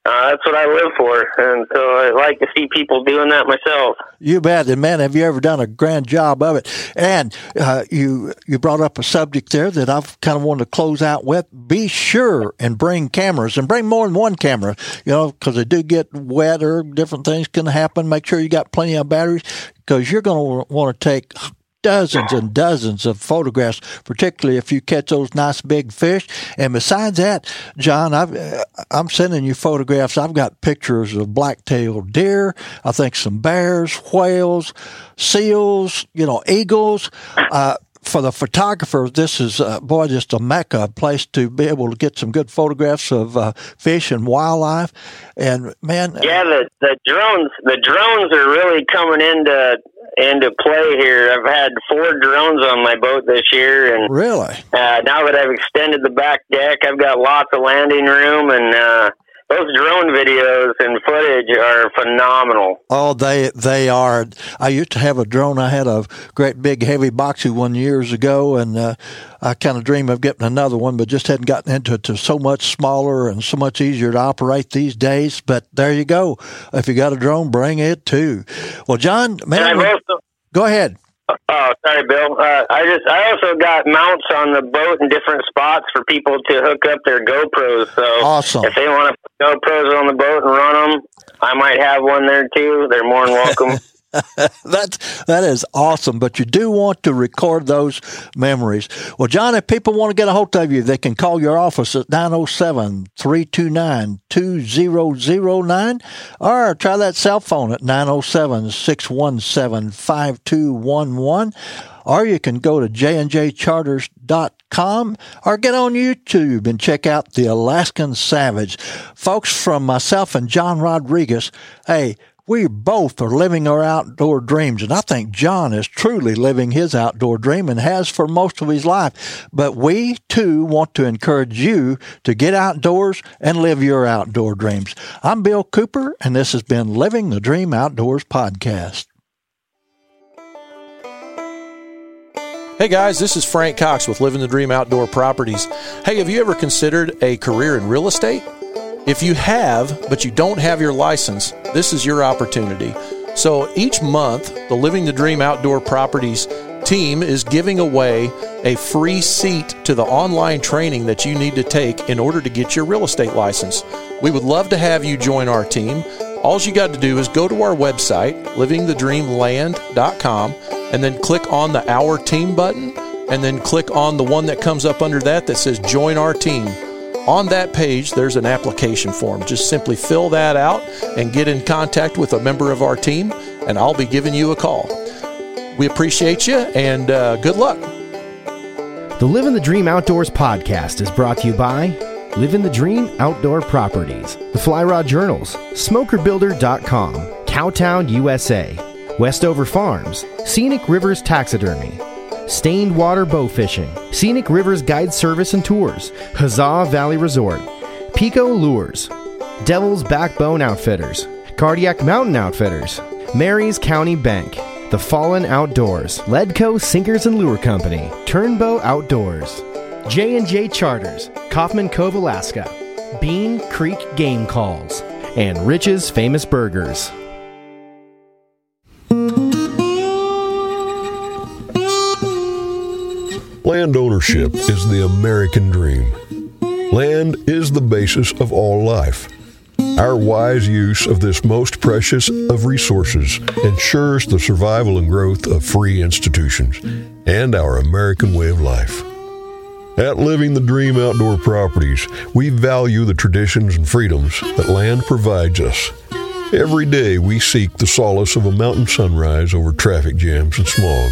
uh, that's what I live for. And so I like to see people doing that myself. You bet. And, man, have you ever done a grand job of it? And uh, you you brought up a subject there that I've kind of wanted to close out with. Be sure and bring cameras, and bring more than one camera, you know, because they do get wet or different things can happen. Make sure you got plenty of batteries, because you're going to want to take dozens and dozens of photographs, particularly if you catch those nice big fish. And besides that, John, I've, I'm sending you photographs. I've got pictures of black-tailed deer, I think some bears, whales, seals, you know, eagles. Uh, for the photographer, this is, uh, boy, just a mecca place to be able to get some good photographs of uh, fish and wildlife. And, man. Yeah, the, the drones, the drones are really coming into into play here. I've had four drones on my boat this year, and really uh, now that I've extended the back deck, I've got lots of landing room, and uh, those drone videos and footage are phenomenal. Oh, they they are. I used to have a drone. I had a great big heavy boxy one years ago, and uh, I kind of dream of getting another one, but just hadn't gotten into it. It's so much smaller and so much easier to operate these days. But there you go. If you got a drone, bring it too. Well, John, man, we, also, go ahead. Oh, sorry, Bill. Uh, I just I also got mounts on the boat in different spots for people to hook up their GoPros. So awesome. If they want to put GoPros on the boat and run them, I might have one there too. They're more than welcome. That's, that is awesome, but you do want to record those memories. Well, John, if people want to get a hold of you, they can call your office at nine oh seven, three two nine, two oh oh nine, or try that cell phone at nine oh seven, six one seven, five two one one, or you can go to j and j charters dot com or get on YouTube and check out the Alaskan Savage. Folks, from myself and John Rodriguez, hey, We both are living our outdoor dreams, and I think John is truly living his outdoor dream and has for most of his life. But we, too, want to encourage you to get outdoors and live your outdoor dreams. I'm Bill Cooper, and this has been Living the Dream Outdoors podcast. Hey guys, this is Frank Cox with Living the Dream Outdoor Properties. Hey, have you ever considered a career in real estate? If you have, but you don't have your license, this is your opportunity. So each month, the Living the Dream Outdoor Properties team is giving away a free seat to the online training that you need to take in order to get your real estate license. We would love to have you join our team. All you got to do is go to our website, living the dream land dot com, and then click on the Our Team button, and then click on the one that comes up under that that says Join Our Team. On that page, there's an application form. Just simply fill that out and get in contact with a member of our team, and I'll be giving you a call. We appreciate you, and uh, good luck. The Living the Dream Outdoors podcast is brought to you by Living the Dream Outdoor Properties, the Fly Rod Journals, smoker builder dot com, Cowtown, U S A, Westover Farms, Scenic Rivers Taxidermy, Stained Water Bow Fishing, Scenic Rivers Guide Service and Tours, Huzzah Valley Resort, Pico Lures, Devil's Backbone Outfitters, Cardiac Mountain Outfitters, Mary's County Bank, The Fallen Outdoors, Ledco Sinkers and Lure Company, Turnbow Outdoors, J and J Charters, Coffman Cove, Alaska, Bean Creek Game Calls, and Rich's Famous Burgers. Land ownership is the American dream. Land is the basis of all life. Our wise use of this most precious of resources ensures the survival and growth of free institutions and our American way of life. At Living the Dream Outdoor Properties, we value the traditions and freedoms that land provides us. Every day we seek the solace of a mountain sunrise over traffic jams and smog,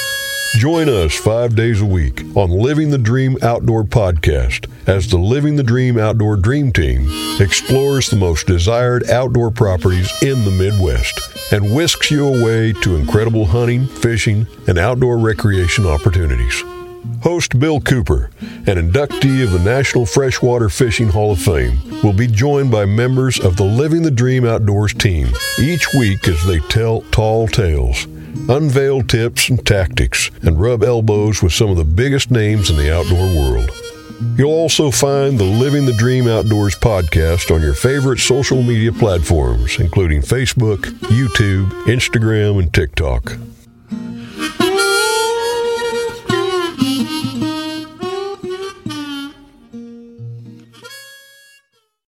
Join us five days a week on Living the Dream Outdoor Podcast as the Living the Dream Outdoor Dream Team explores the most desired outdoor properties in the Midwest and whisks you away to incredible hunting, fishing, and outdoor recreation opportunities. Host Bill Cooper, an inductee of the National Freshwater Fishing Hall of Fame, will be joined by members of the Living the Dream Outdoors team each week as they tell tall tales, unveil tips and tactics, and rub elbows with some of the biggest names in the outdoor world. You'll also find the Living the Dream Outdoors podcast on your favorite social media platforms, including Facebook, YouTube, Instagram, and TikTok.